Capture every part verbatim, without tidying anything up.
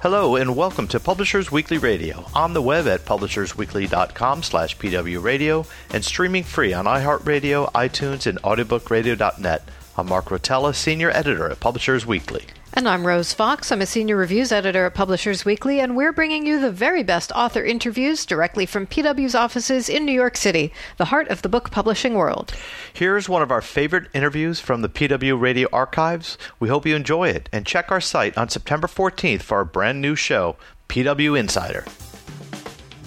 Hello and welcome to Publishers Weekly Radio, on the web at publishers weekly dot com slash pwradio, and streaming free on iHeartRadio, iTunes, and audiobook radio dot net. I'm Mark Rotella, Senior Editor at Publishers Weekly. And I'm Rose Fox. I'm a Senior Reviews Editor at Publishers Weekly, and we're bringing you the very best author interviews directly from P W's offices in New York City, the heart of the book publishing world. Here's one of our favorite interviews from the P W Radio archives. We hope you enjoy it, and check our site on September fourteenth for our brand new show, P W Insider.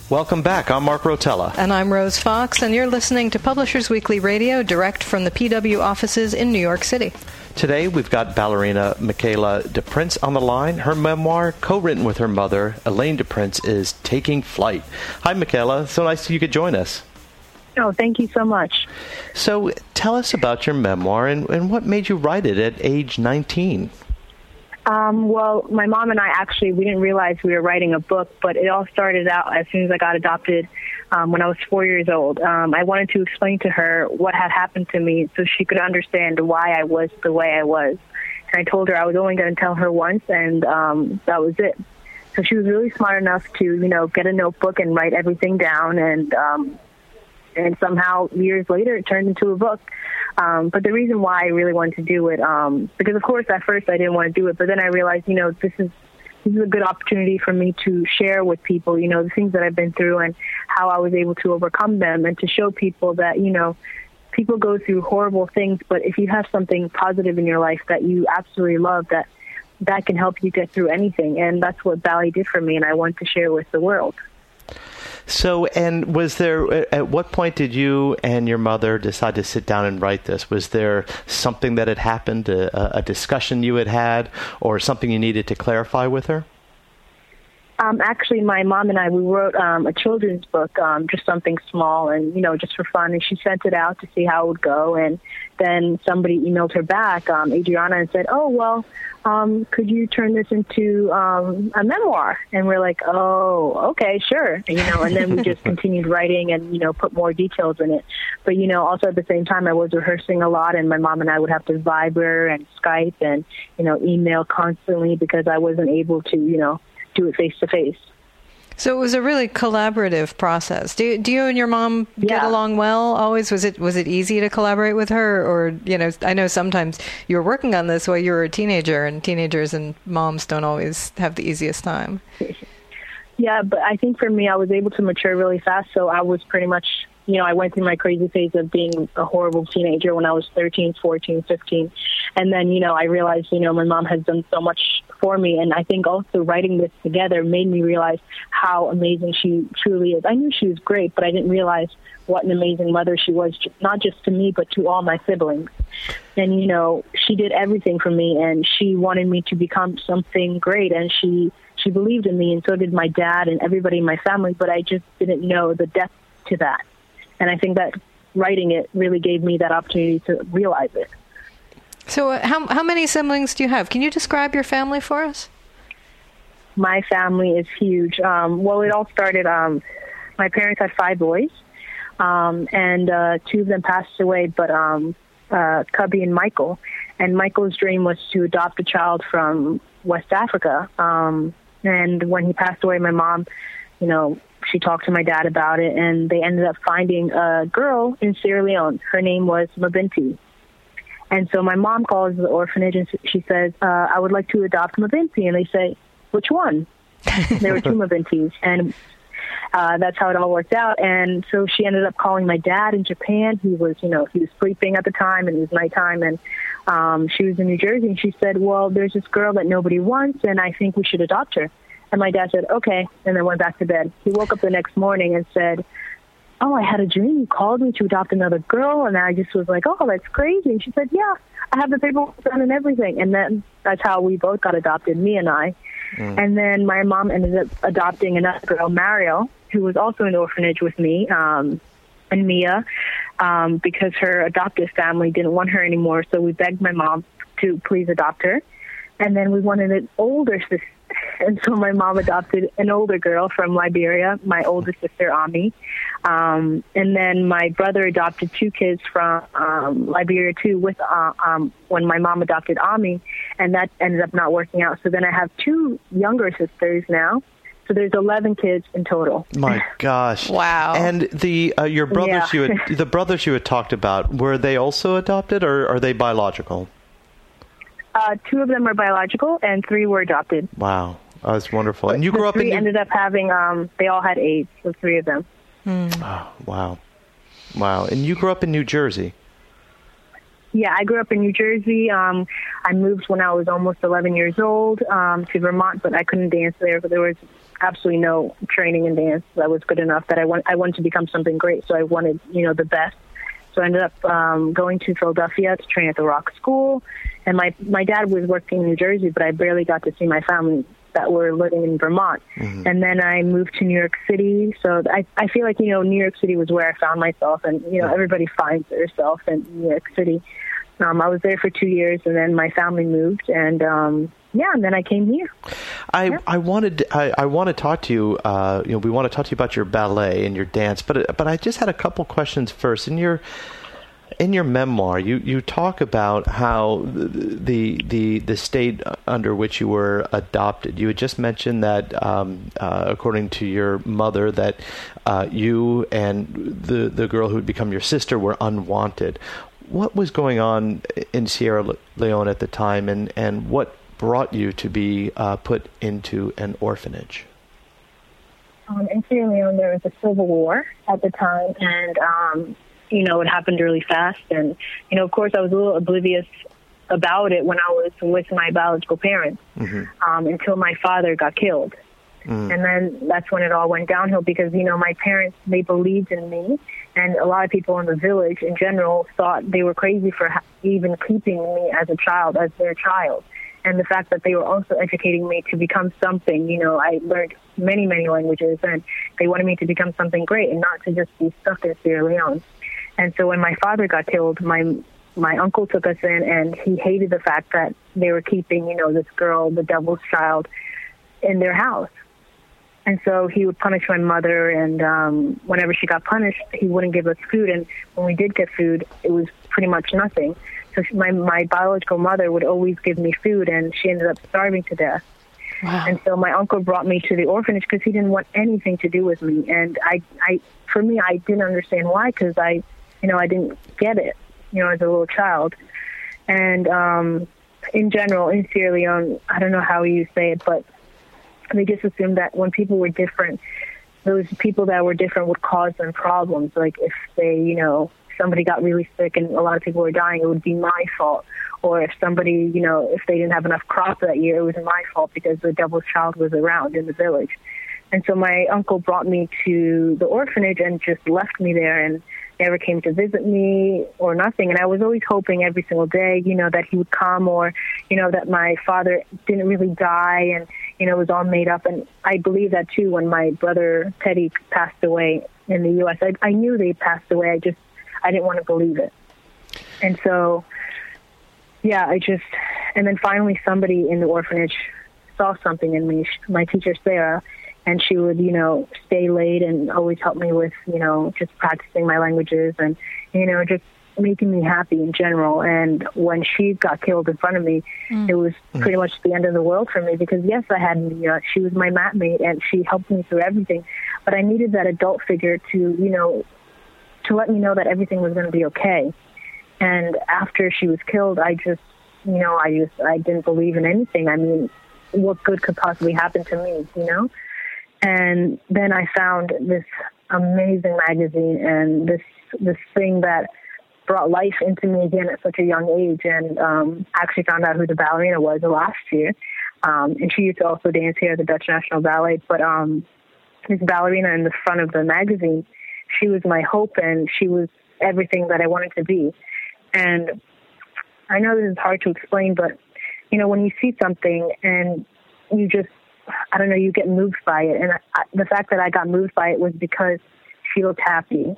Welcome back. I'm Mark Rotella. And I'm Rose Fox, and you're listening to Publishers Weekly Radio, direct from the P W offices in New York City. Today, we've got ballerina Michaela DePrince on the line. Her memoir, co-written with her mother, Elaine DePrince, is Taking Flight. Hi, Michaela. So nice you could join us. Oh, thank you so much. So tell us about your memoir and, and what made you write it at age nineteen. Um, well, my mom and I actually, we didn't realize we were writing a book, but it all started out as soon as I got adopted um, when I was four years old. Um, I wanted to explain to her what had happened to me so she could understand why I was the way I was. And I told her I was only going to tell her once, and um, that was it. So she was really smart enough to, you know, get a notebook and write everything down, and um, and somehow years later it turned into a book. Um, but the reason why I really wanted to do it, um, because of course at first I didn't want to do it, but then I realized, you know, this is this is a good opportunity for me to share with people, you know, the things that I've been through and how I was able to overcome them, and to show people that, you know, people go through horrible things, but if you have something positive in your life that you absolutely love, that that can help you get through anything. And that's what ballet did for me, and I want to share with the world. So, and was there, at what point did you and your mother decide to sit down and write this? Was there something that had happened, a, a discussion you had had, or something you needed to clarify with her? Um, actually, my mom and I, we wrote um, a children's book, um, just something small and, you know, just for fun. And she sent it out to see how it would go. And then somebody emailed her back, um, Adriana, and said, oh, well, um, could you turn this into um, a memoir? And we're like, oh, okay, sure. You know, and then we just continued writing and, you know, put more details in it. But, you know, also at the same time, I was rehearsing a lot, and my mom and I would have to Viber and Skype and, you know, email constantly because I wasn't able to, you know, do it face-to-face. So it was a really collaborative process. Do, do you and your mom yeah. get along well always? Was it was it easy to collaborate with her? Or, you know, I know sometimes you were working on this while you were a teenager, and teenagers and moms don't always have the easiest time. Yeah, but I think for me, I was able to mature really fast, so I was pretty much, you know, I went through my crazy phase of being a horrible teenager when I was thirteen, fourteen, fifteen. And then, you know, I realized, you know, my mom has done so much for me. And I think also writing this together made me realize how amazing she truly is. I knew she was great, but I didn't realize what an amazing mother she was, not just to me, but to all my siblings. And, you know, she did everything for me, and she wanted me to become something great. And she, she believed in me, and so did my dad and everybody in my family. But I just didn't know the depth to that. And I think that writing it really gave me that opportunity to realize it. So uh, how how many siblings do you have? Can you describe your family for us? My family is huge. Um, well, it all started, um, my parents had five boys, um, and uh, two of them passed away, but um, uh, Cubby and Michael. And Michael's dream was to adopt a child from West Africa. Um, and when he passed away, my mom, you know, she talked to my dad about it, and they ended up finding a girl in Sierra Leone. Her name was Mabinti. And so my mom calls the orphanage, and she says, uh, I would like to adopt Mabinti. And they say, which one? There were two Mabintis. And uh, that's how it all worked out. And so she ended up calling my dad in Japan. He was, you know, he was sleeping at the time, and it was nighttime. And um, she was in New Jersey, and she said, well, there's this girl that nobody wants, and I think we should adopt her. And my dad said, okay, and then went back to bed. He woke up the next morning and said, oh, I had a dream. You called me to adopt another girl. And I just was like, oh, that's crazy. And she said, yeah, I have the paperwork done and everything. And then that's how we both got adopted, me and I. Mm. And then my mom ended up adopting another girl, Mario, who was also in the orphanage with me. Um, and Mia um, because her adoptive family didn't want her anymore. So we begged my mom to please adopt her. And then we wanted an older sister. And so my mom adopted an older girl from Liberia, my older sister, Ami. Um, and then my brother adopted two kids from um, Liberia, too, with uh, um, when my mom adopted Ami. And that ended up not working out. So then I have two younger sisters now. So there's eleven kids in total. My gosh! Wow! And the uh, your brothers yeah. you had, the brothers you had talked about, were they also adopted, or are they biological? Uh, two of them are biological, and three were adopted. Wow, oh, that's wonderful! And you the grew up. Three in New- ended up having. Um, they all had AIDS. The three of them. Mm. Oh, wow, wow! And you grew up in New Jersey. Yeah, I grew up in New Jersey. Um, I moved when I was almost eleven years old um, to Vermont, but I couldn't dance there. But there was absolutely no training in dance that was good enough. That I want, I wanted to become something great, so I wanted, you know, the best. So I ended up um, going to Philadelphia to train at the Rock School. And my, my dad was working in New Jersey, but I barely got to see my family that were living in Vermont. Mm-hmm. And then I moved to New York City. So I, I feel like, you know, New York City was where I found myself. And, you know, mm-hmm. everybody finds herself in New York City. Um, I was there for two years, and then my family moved. And, um, yeah, and then I came here. I, yeah. I wanted I, I want to talk to you. Uh, you know, we want to talk to you about your ballet and your dance. But but I just had a couple questions first. In your in your memoir, you, you talk about how the the the state under which you were adopted. You had just mentioned that, um, uh, according to your mother, that uh, you and the the girl who had become your sister were unwanted. What was going on in Sierra Leone at the time, and, and what brought you to be uh, put into an orphanage? Um, in Sierra Leone, there was a civil war at the time, and, um, you know, it happened really fast. And, you know, of course, I was a little oblivious about it when I was with my biological parents mm-hmm. um, until my father got killed. Mm. And then that's when it all went downhill because, you know, my parents, they believed in me. And a lot of people in the village in general thought they were crazy for even keeping me as a child, as their child. And the fact that they were also educating me to become something, you know, I learned many, many languages, and they wanted me to become something great and not to just be stuck in Sierra Leone. And so when my father got killed, my my uncle took us in, and he hated the fact that they were keeping, you know, this girl, the devil's child, in their house. And so he would punish my mother, and um, whenever she got punished, he wouldn't give us food. And when we did get food, it was pretty much nothing. So my, my biological mother would always give me food, and she ended up starving to death. Wow. And so my uncle brought me to the orphanage because he didn't want anything to do with me. And I, I, for me, I didn't understand why because I, you know, I didn't get it, you know, as a little child. And um, in general, in Sierra Leone, I don't know how you say it, but they just assumed that when people were different, those people that were different would cause them problems. Like if they, you know, somebody got really sick and a lot of people were dying, it would be my fault. Or if somebody, you know, if they didn't have enough crops that year, it was my fault because the devil's child was around in the village. And so my uncle brought me to the orphanage and just left me there and never came to visit me or nothing. And I was always hoping every single day, you know, that he would come or, you know, that my father didn't really die and, you know, it was all made up. And I believe that, too, when my brother Teddy passed away in the U S I, I knew they passed away. I just, I didn't want to believe it. And so, yeah, I just, and then finally somebody in the orphanage saw something in me, my teacher, Sarah. And she would, you know, stay late and always help me with, you know, just practicing my languages and, you know, just making me happy in general. And when she got killed in front of me, mm. it was pretty much the end of the world for me because, yes, I had, you know, she was my mat mate and she helped me through everything. But I needed that adult figure to, you know, to let me know that everything was going to be okay. And after she was killed, I just, you know, I just, I didn't believe in anything. I mean, what good could possibly happen to me, you know? And then I found this amazing magazine and this this thing that brought life into me again at such a young age. And um, actually found out who the ballerina was last year. Um, and she used to also dance here at the Dutch National Ballet. But um, this ballerina in the front of the magazine, she was my hope and she was everything that I wanted to be. And I know this is hard to explain, but, you know, when you see something and you just, I don't know, you get moved by it. And I, I, the fact that I got moved by it was because she looked happy.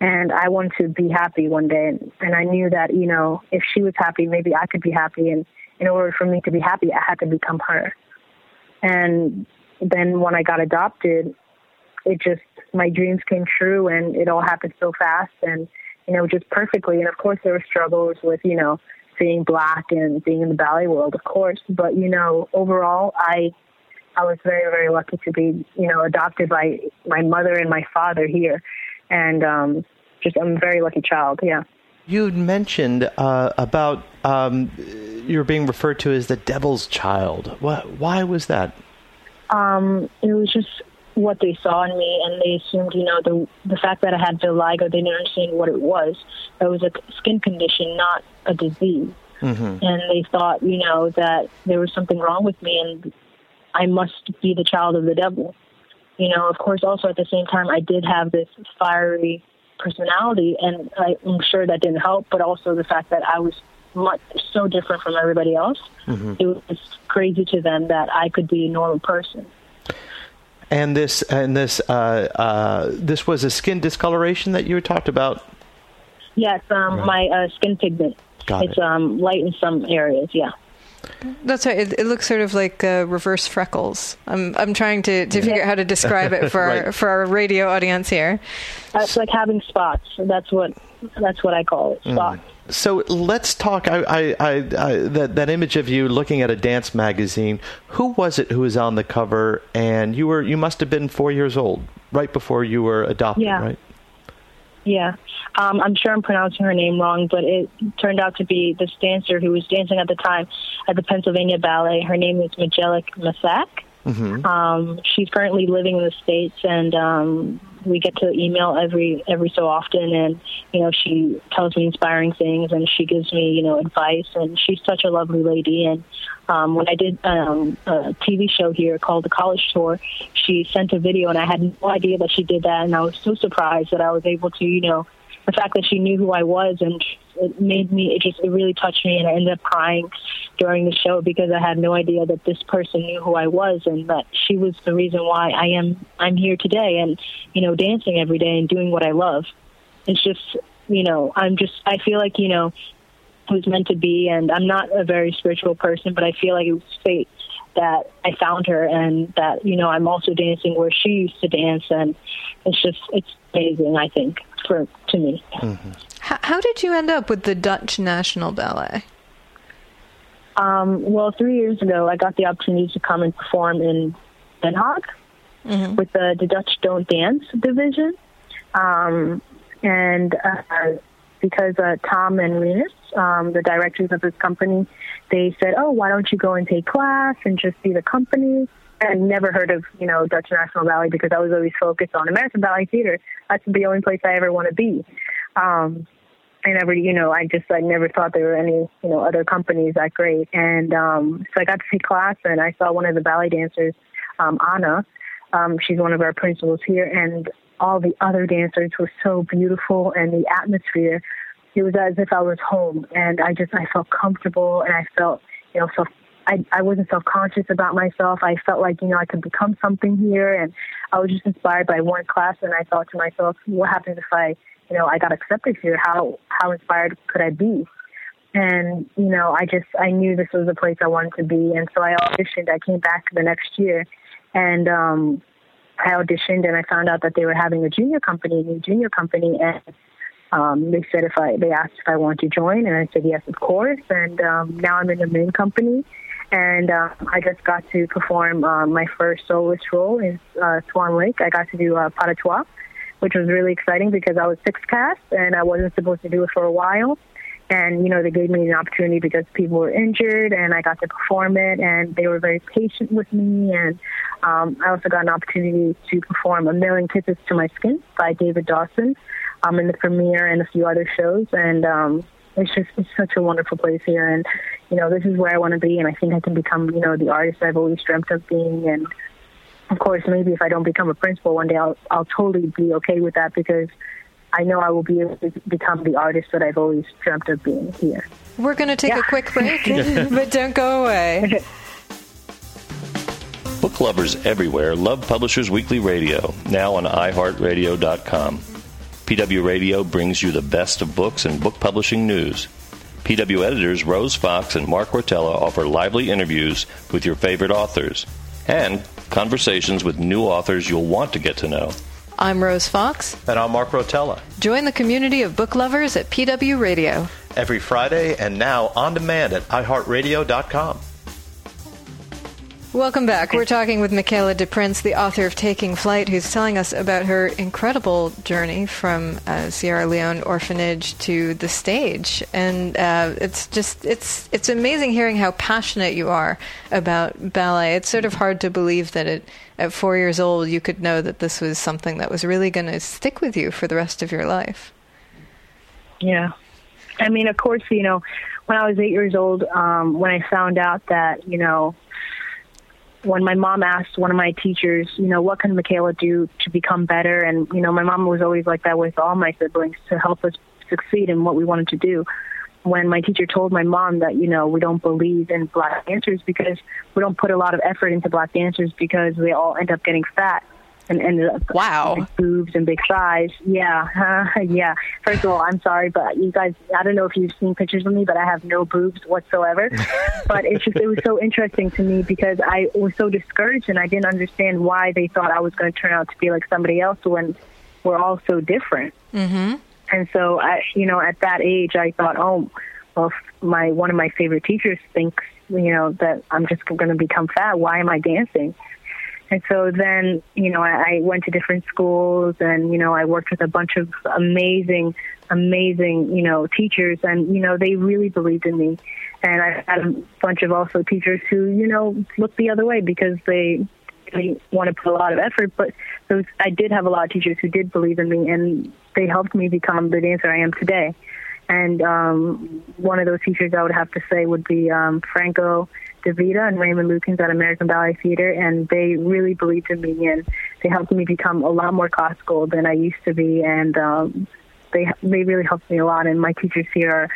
And I wanted to be happy one day. And, and I knew that, you know, if she was happy, maybe I could be happy. And in order for me to be happy, I had to become her. And then when I got adopted, it just, my dreams came true, and it all happened so fast and, you know, just perfectly. And of course there were struggles with, you know, being Black and being in the ballet world, of course. But, you know, overall, I I was very, very lucky to be, you know, adopted by my mother and my father here. And um, just I'm a very lucky child, yeah. You mentioned uh, about um, you're being referred to as the devil's child. What, why was that? Um, it was just what they saw in me, and they assumed, you know, the the fact that I had vitiligo, they didn't understand what it was. It was a skin condition, not a disease. Mm-hmm. And they thought, you know, that there was something wrong with me and I must be the child of the devil. You know, of course, also at the same time, I did have this fiery personality, and I'm sure that didn't help, but also the fact that I was much so different from everybody else. Mm-hmm. It was crazy to them that I could be a normal person. And this and this uh, uh, this was a skin discoloration that you talked about. Yes, um, right. my uh, skin pigment. Got it's it. um, light in some areas. Yeah, that's right. It, it looks sort of like uh, reverse freckles. I'm I'm trying to, to yeah. figure out how to describe it for right. our, for our radio audience here. It's like having spots. That's what that's what I call it. Spots. Mm. So let's talk. I, I, I, I that, that image of you looking at a dance magazine. Who was it who was on the cover? And you were you must have been four years old, right before you were adopted, yeah. right? Yeah, um, I'm sure I'm pronouncing her name wrong, but it turned out to be this dancer who was dancing at the time at the Pennsylvania Ballet. Her name is Majelik Masak. Mm-hmm. Um, she's currently living in the States, and um, we get to email every every so often, and, you know, she tells me inspiring things, and she gives me, you know, advice, and she's such a lovely lady. And um, when I did um, a T V show here called The College Tour, she sent a video, and I had no idea that she did that, and I was so surprised that I was able to, you know, the fact that she knew who I was, and it made me, it just, it really touched me, and I ended up crying during the show because I had no idea that this person knew who I was, and that she was the reason why I am, I'm here today and, you know, dancing every day and doing what I love. It's just, you know, I'm just, I feel like, you know, it was meant to be, and I'm not a very spiritual person, but I feel like it was fate that I found her, and that, you know, I'm also dancing where she used to dance, and it's just, it's amazing, I think, for to me. Mm-hmm. How, how did you end up with the Dutch National Ballet? Um, well, three years ago, I got the opportunity to come and perform in Den Haag mm-hmm. with the, the Dutch Don't Dance division, um, and uh, because uh, Tom and Renus, um, the directors of this company, they said, "Oh, why don't you go and take class and just be the company?" I'd never heard of, you know, Dutch National Ballet because I was always focused on American Ballet Theatre. That's the only place I ever want to be. Um, I never, you know, I just, I never thought there were any, you know, other companies that great. And um, so I got to take class, and I saw one of the ballet dancers, um, Anna. Um, she's one of our principals here. And all the other dancers were so beautiful, and the atmosphere, it was as if I was home. And I just, I felt comfortable, and I felt, you know, so I, I wasn't self-conscious about myself. I felt like, you know, I could become something here. And I was just inspired by one class, and I thought to myself, what happens if I, you know, I got accepted here? How how inspired could I be? And, you know, I just, I knew this was the place I wanted to be. And so I auditioned. I came back the next year, and um, I auditioned, and I found out that they were having a junior company, a new junior company. And um, they said if I, they asked if I wanted to join, and I said, yes, of course. And um, now I'm in the main company. And uh, I just got to perform uh, my first soloist role in uh, Swan Lake. I got to do uh, Pas de Trois, which was really exciting because I was sixth cast, and I wasn't supposed to do it for a while. And, you know, they gave me an opportunity because people were injured, and I got to perform it, and they were very patient with me. And um, I also got an opportunity to perform A Million Kisses to My Skin by David Dawson um, in the premiere and a few other shows. And um, it's just it's such a wonderful place here. And, you know, this is where I want to be, and I think I can become, you know, the artist I've always dreamt of being. And, of course, maybe if I don't become a principal one day, I'll, I'll totally be okay with that because I know I will be able to become the artist that I've always dreamt of being here. We're going to take yeah. a quick break, but don't go away. Book lovers everywhere love Publishers Weekly Radio, now on i heart radio dot com. P W Radio brings you the best of books and book publishing news. P W editors Rose Fox and Mark Rotella offer lively interviews with your favorite authors and conversations with new authors you'll want to get to know. I'm Rose Fox. And I'm Mark Rotella. Join the community of book lovers at P W Radio. Every Friday and now on demand at i heart radio dot com. Welcome back. We're talking with Michaela DePrince, the author of Taking Flight, who's telling us about her incredible journey from uh, Sierra Leone orphanage to the stage. And uh, it's just, it's it's amazing hearing how passionate you are about ballet. It's sort of hard to believe that it, at four years old you could know that this was something that was really going to stick with you for the rest of your life. Yeah. I mean, of course, you know, when I was eight years old, um, when I found out that, you know, when my mom asked one of my teachers, you know, what can Michaela do to become better? And, you know, my mom was always like that with all my siblings to help us succeed in what we wanted to do. When my teacher told my mom that, you know, we don't believe in black dancers because we don't put a lot of effort into black dancers because they all end up getting fat and ended up wow. with boobs and big thighs. Yeah. Uh, yeah. First of all, I'm sorry, but you guys, I don't know if you've seen pictures of me, but I have no boobs whatsoever. But it's just, it was so interesting to me because I was so discouraged and I didn't understand why they thought I was going to turn out to be like somebody else when we're all so different. Mm-hmm. And so, I, you know, at that age, I thought, oh, well, my one of my favorite teachers thinks, you know, that I'm just going to become fat. Why am I dancing? And so then, you know, I, I went to different schools and, you know, I worked with a bunch of amazing, amazing, you know, teachers. And, you know, they really believed in me. And I had a bunch of also teachers who, you know, looked the other way because they really want to put a lot of effort. But those, I did have a lot of teachers who did believe in me, and they helped me become the dancer I am today. And um, one of those teachers I would have to say would be um, Franco DeVita and Raymond Lukens at American Ballet Theatre, and they really believed in me, and they helped me become a lot more classical than I used to be, and um, they they really helped me a lot, and my teachers here are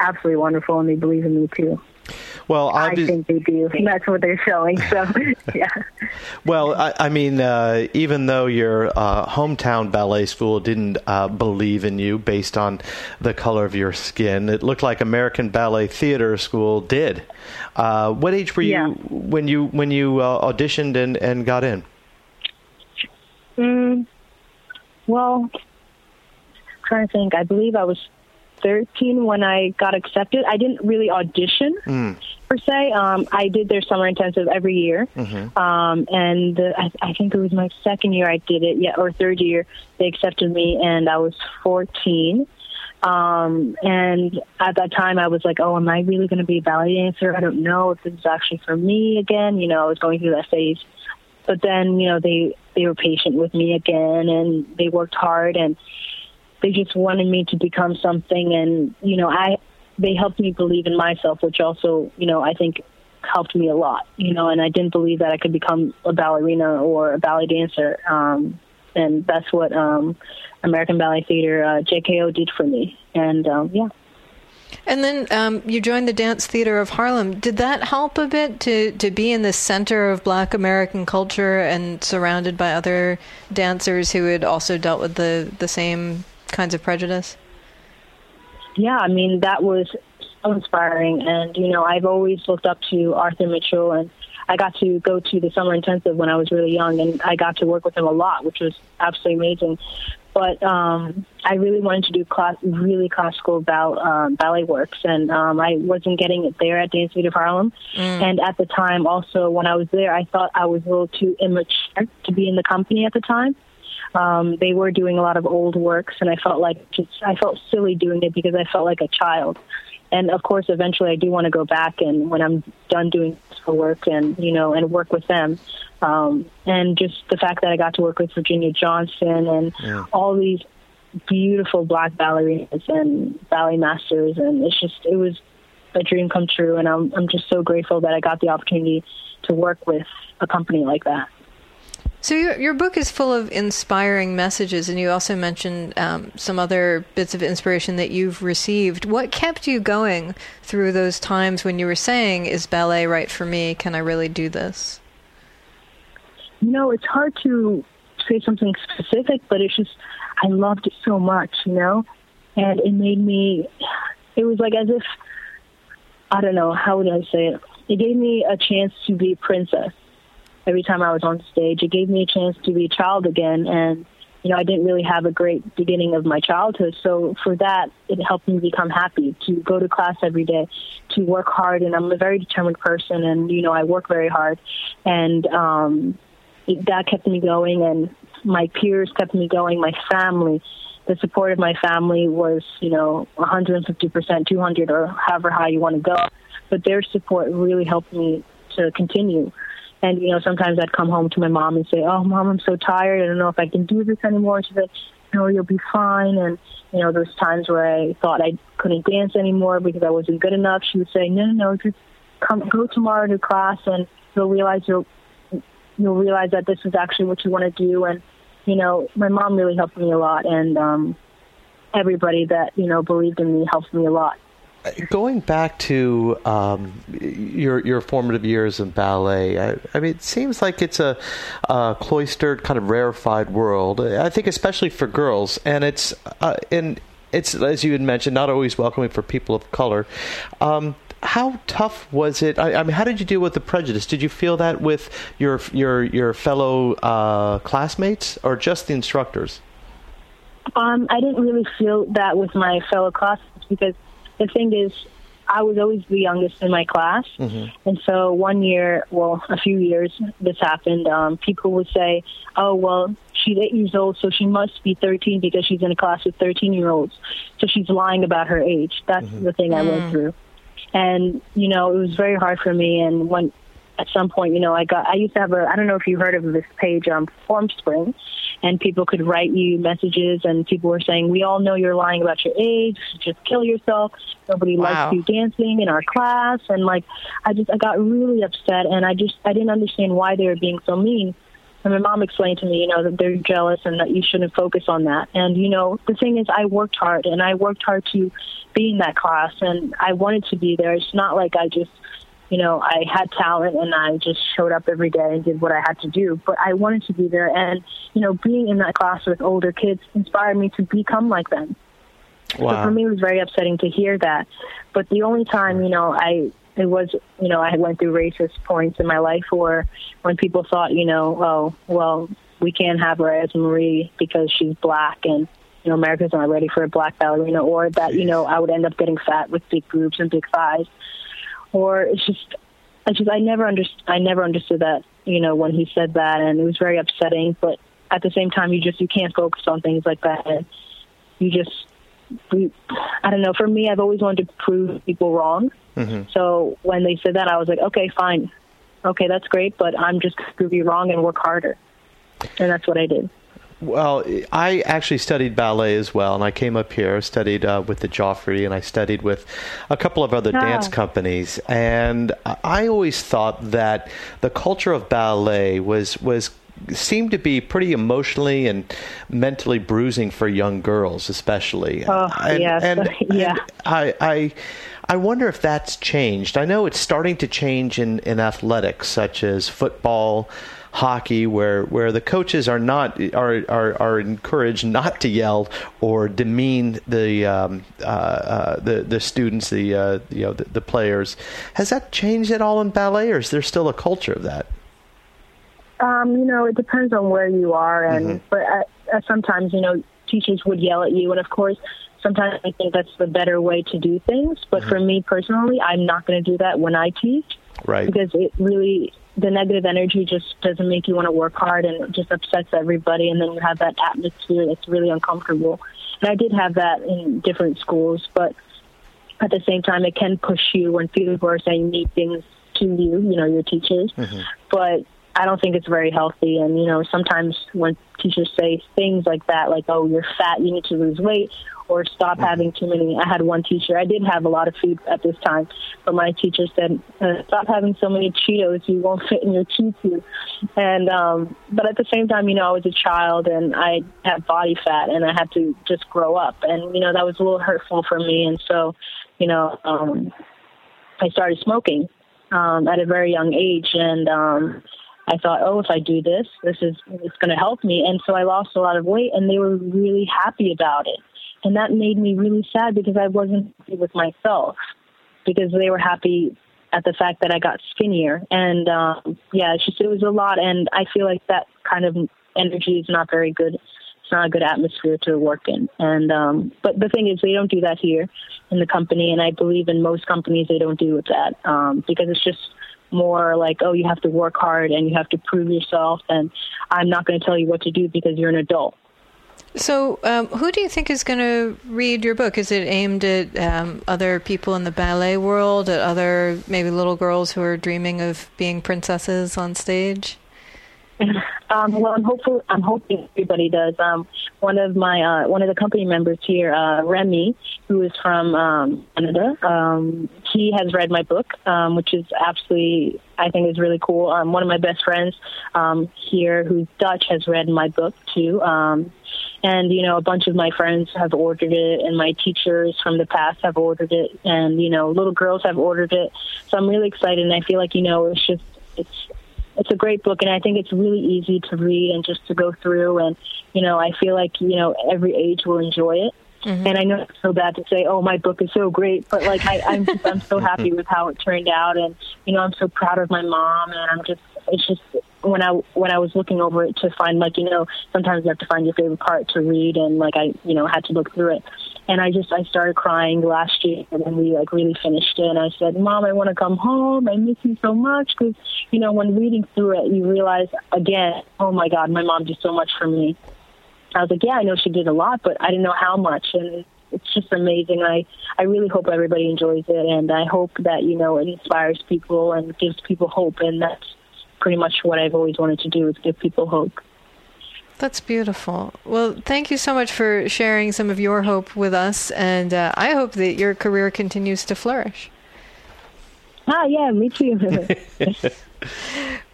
absolutely wonderful, and they believe in me, too. Well, I think they do. That's what they're showing. So, yeah. Well, I, I mean, uh, even though your uh, hometown ballet school didn't uh, believe in you based on the color of your skin, it looked like American Ballet Theatre School did. Uh, what age were you yeah. when you when you uh, auditioned and, and got in? Mm, well, I'm trying to think. I believe I was thirteen when I got accepted. I didn't really audition mm. per se. Um, I did their summer intensive every year, mm-hmm. um, and the, I, I think it was my second year I did it, yeah, or third year they accepted me, and I was fourteen. Um, and at that time, I was like, "Oh, am I really going to be a ballet dancer? I don't know if this is actually for me again." You know, I was going through that phase, but then you know they they were patient with me again, and they worked hard and. They just wanted me to become something, and, you know, I they helped me believe in myself, which also, you know, I think helped me a lot, you know, and I didn't believe that I could become a ballerina or a ballet dancer, um, and that's what um, American Ballet Theater, uh, J K O, did for me, and, um, yeah. And then um, you joined the Dance Theater of Harlem. Did that help a bit to, to be in the center of Black American culture and surrounded by other dancers who had also dealt with the, the same kinds of prejudice? Yeah, I mean, that was so inspiring. And, you know, I've always looked up to Arthur Mitchell, and I got to go to the summer intensive when I was really young, and I got to work with him a lot, which was absolutely amazing. But um, I really wanted to do class, really classical ball, um, ballet works, and um, I wasn't getting it there at Dance Theater of Harlem. Mm. And at the time, also, when I was there, I thought I was a little too immature to be in the company at the time. Um, they were doing a lot of old works, and I felt like just, I felt silly doing it because I felt like a child. And of course, eventually, I do want to go back, and when I'm done doing school work, and you know, and work with them, um, and just the fact that I got to work with Virginia Johnson and yeah. all these beautiful Black ballerinas and ballet masters, and it's just it was a dream come true, and I'm I'm just so grateful that I got the opportunity to work with a company like that. So your, your book is full of inspiring messages, and you also mentioned um, some other bits of inspiration that you've received. What kept you going through those times when you were saying, is ballet right for me? Can I really do this? You know, it's hard to create something specific, but it's just, I loved it so much, you know? And it made me, it was like as if, I don't know, how would I say it? It gave me a chance to be princess every time I was on stage. It gave me a chance to be a child again. And, you know, I didn't really have a great beginning of my childhood. So for that, it helped me become happy, to go to class every day, to work hard. And I'm a very determined person. And, you know, I work very hard. And um, it, that kept me going. And my peers kept me going. My family, the support of my family was, you know, one hundred fifty percent, two hundred, or however high you want to go. But their support really helped me to continue. And, you know, sometimes I'd come home to my mom and say, oh, Mom, I'm so tired. I don't know if I can do this anymore. She'd say, no, you'll be fine. And, you know, those times where I thought I couldn't dance anymore because I wasn't good enough, she would say, no, no, no, just come, go tomorrow to class and you'll realize, you'll, you'll realize that this is actually what you want to do. And, you know, my mom really helped me a lot. And um, everybody that, you know, believed in me helped me a lot. Going back to um, your your formative years in ballet, I, I mean, it seems like it's a, a cloistered, kind of rarefied world. I think, especially for girls, and it's uh, and it's, as you had mentioned, not always welcoming for people of color. Um, how tough was it? I, I mean, how did you deal with the prejudice? Did you feel that with your your your fellow uh, classmates, or just the instructors? Um, I didn't really feel that with my fellow classmates because. The thing is, I was always the youngest in my class. Mm-hmm. And so one year, well, a few years, this happened. Um, people would say, oh, well, she's eight years old, so she must be thirteen because she's in a class with thirteen-year-olds. So she's lying about her age. That's mm-hmm. the thing I went mm. through. And, you know, it was very hard for me. And when, at some point, you know, I got, I used to have a, I don't know if you heard of this page, um, FormSpring. And people could write you messages, and people were saying, we all know you're lying about your age. Just kill yourself. Nobody wow. likes you dancing in our class. And, like, I just I got really upset, and I just I didn't understand why they were being so mean. And my mom explained to me, you know, that they're jealous and that you shouldn't focus on that. And, you know, the thing is, I worked hard, and I worked hard to be in that class, and I wanted to be there. It's not like I just... You know, I had talent and I just showed up every day and did what I had to do. But I wanted to be there. And, you know, being in that class with older kids inspired me to become like them. Wow. So for me, it was very upsetting to hear that. But the only time, you know, I, it was, you know, I went through racist points in my life where when people thought, you know, oh, well, we can't have her as Marie because she's black and, you know, America's not ready for a black ballerina, or that, Jeez. You know, I would end up getting fat with big boobs and big thighs. Or it's just, I just, I never understood, I never understood that, you know, when he said that, and it was very upsetting. But at the same time, you just, you can't focus on things like that. And you just, you, I don't know. For me, I've always wanted to prove people wrong. Mm-hmm. So when they said that, I was like, okay, fine. Okay, that's great, but I'm just going to prove you wrong and work harder. And that's what I did. Well, I actually studied ballet as well, and I came up here, studied uh, with the Joffrey, and I studied with a couple of other ah. dance companies. And I always thought that the culture of ballet was was seemed to be pretty emotionally and mentally bruising for young girls, especially. Oh, and, yes. and, yeah. And I, I, I wonder if that's changed. I know it's starting to change in, in athletics, such as football, hockey, where, where the coaches are not are, are are encouraged not to yell or demean the um, uh, uh, the the students, the uh, you know the, the players. Has that changed at all in ballet, or is there still a culture of that? Um, you know, it depends on where you are, and mm-hmm. but I, I sometimes you know teachers would yell at you, and of course. Sometimes I think that's the better way to do things. But mm-hmm. for me personally, I'm not going to do that when I teach. Right. Because it really, the negative energy just doesn't make you want to work hard, and it just upsets everybody. And then you have that atmosphere that's really uncomfortable. And I did have that in different schools. But at the same time, it can push you when people are saying neat things to you, you know, your teachers. Mm-hmm. But I don't think it's very healthy. And, you know, sometimes when teachers say things like that, like, oh, you're fat, you need to lose weight, or stop mm-hmm. having too many. I had one teacher. I did have a lot of food at this time, but my teacher said, uh, stop having so many Cheetos. You won't fit in your tutu. And, um, but at the same time, you know, I was a child and I had body fat and I had to just grow up. And, you know, that was a little hurtful for me. And so, you know, um, I started smoking um, at a very young age. And, um, I thought, oh, if I do this, this is it's going to help me. And so I lost a lot of weight, and they were really happy about it. And that made me really sad because I wasn't happy with myself, because they were happy at the fact that I got skinnier. And, uh, yeah, it's just, it was a lot. And I feel like that kind of energy is not very good. It's not a good atmosphere to work in. And, um, but the thing is, they don't do that here in the company. And I believe in most companies, they don't do that, um, because it's just more like, oh, you have to work hard and you have to prove yourself. And I'm not going to tell you what to do because you're an adult. So um, who do you think is going to read your book? Is it aimed at um, other people in the ballet world, at other maybe little girls who are dreaming of being princesses on stage? Um, well, I'm hopeful. I'm hoping everybody does. Um, one of my uh, one of the company members here, uh, Remy, who is from um, Canada, um, he has read my book, um, which is absolutely, I think, is really cool. Um, one of my best friends um, here, who's Dutch, has read my book too. Um, and you know, a bunch of my friends have ordered it, and my teachers from the past have ordered it, and you know, little girls have ordered it. So I'm really excited, and I feel like you know, it's just it's. It's a great book, and I think it's really easy to read and just to go through. And, you know, I feel like, you know, every age will enjoy it. Mm-hmm. And I know it's so bad to say, oh, my book is so great, but, like, I, I'm just, I'm so happy with how it turned out. And, you know, I'm so proud of my mom. And I'm just, it's just, when I when I was looking over it to find, like, you know, sometimes you have to find your favorite part to read. And, like, I, you know, had to look through it. And I just, I started crying last year when we, like, really finished it. And I said, Mom, I want to come home. I miss you so much. Because, you know, when reading through it, you realize, again, oh, my God, my mom did so much for me. I was like, yeah, I know she did a lot, but I didn't know how much. And it's just amazing. I, I really hope everybody enjoys it. And I hope that, you know, it inspires people and gives people hope. And that's pretty much what I've always wanted to do, is give people hope. That's beautiful. Well, thank you so much for sharing some of your hope with us, and uh, I hope that your career continues to flourish. Ah, yeah, me too.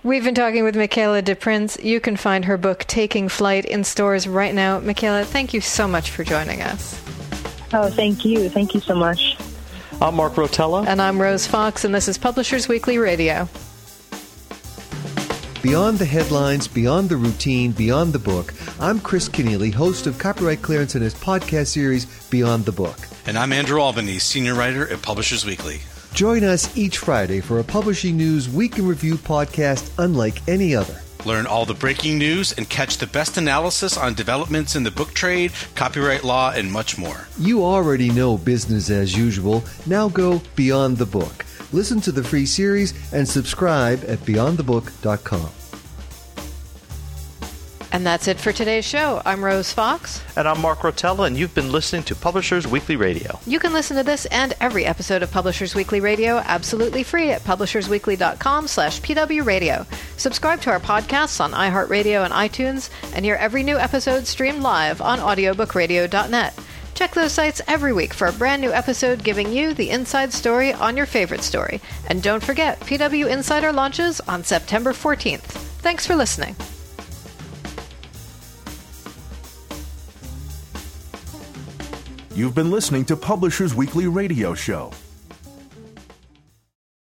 We've been talking with Michaela DePrince. You can find her book, Taking Flight, in stores right now. Michaela, thank you so much for joining us. Oh, thank you. Thank you so much. I'm Mark Rotella. And I'm Rose Fox, and this is Publishers Weekly Radio. Beyond the headlines, beyond the routine, beyond the book, I'm Chris Keneally, host of Copyright Clearance and his podcast series, Beyond the Book. And I'm Andrew Albany, senior writer at Publishers Weekly. Join us each Friday for a publishing news week in review podcast unlike any other. Learn all the breaking news and catch the best analysis on developments in the book trade, copyright law, and much more. You already know business as usual. Now go beyond the book. Listen to the free series and subscribe at beyond the book dot com. And that's it for today's show. I'm Rose Fox. And I'm Mark Rotella, and you've been listening to Publishers Weekly Radio. You can listen to this and every episode of Publishers Weekly Radio absolutely free at publishers weekly dot com slash P W Radio. Subscribe to our podcasts on iHeartRadio and iTunes, and hear every new episode streamed live on audiobook radio dot net. Check those sites every week for a brand new episode giving you the inside story on your favorite story. And don't forget, P W Insider launches on September fourteenth. Thanks for listening. You've been listening to Publishers Weekly Radio Show.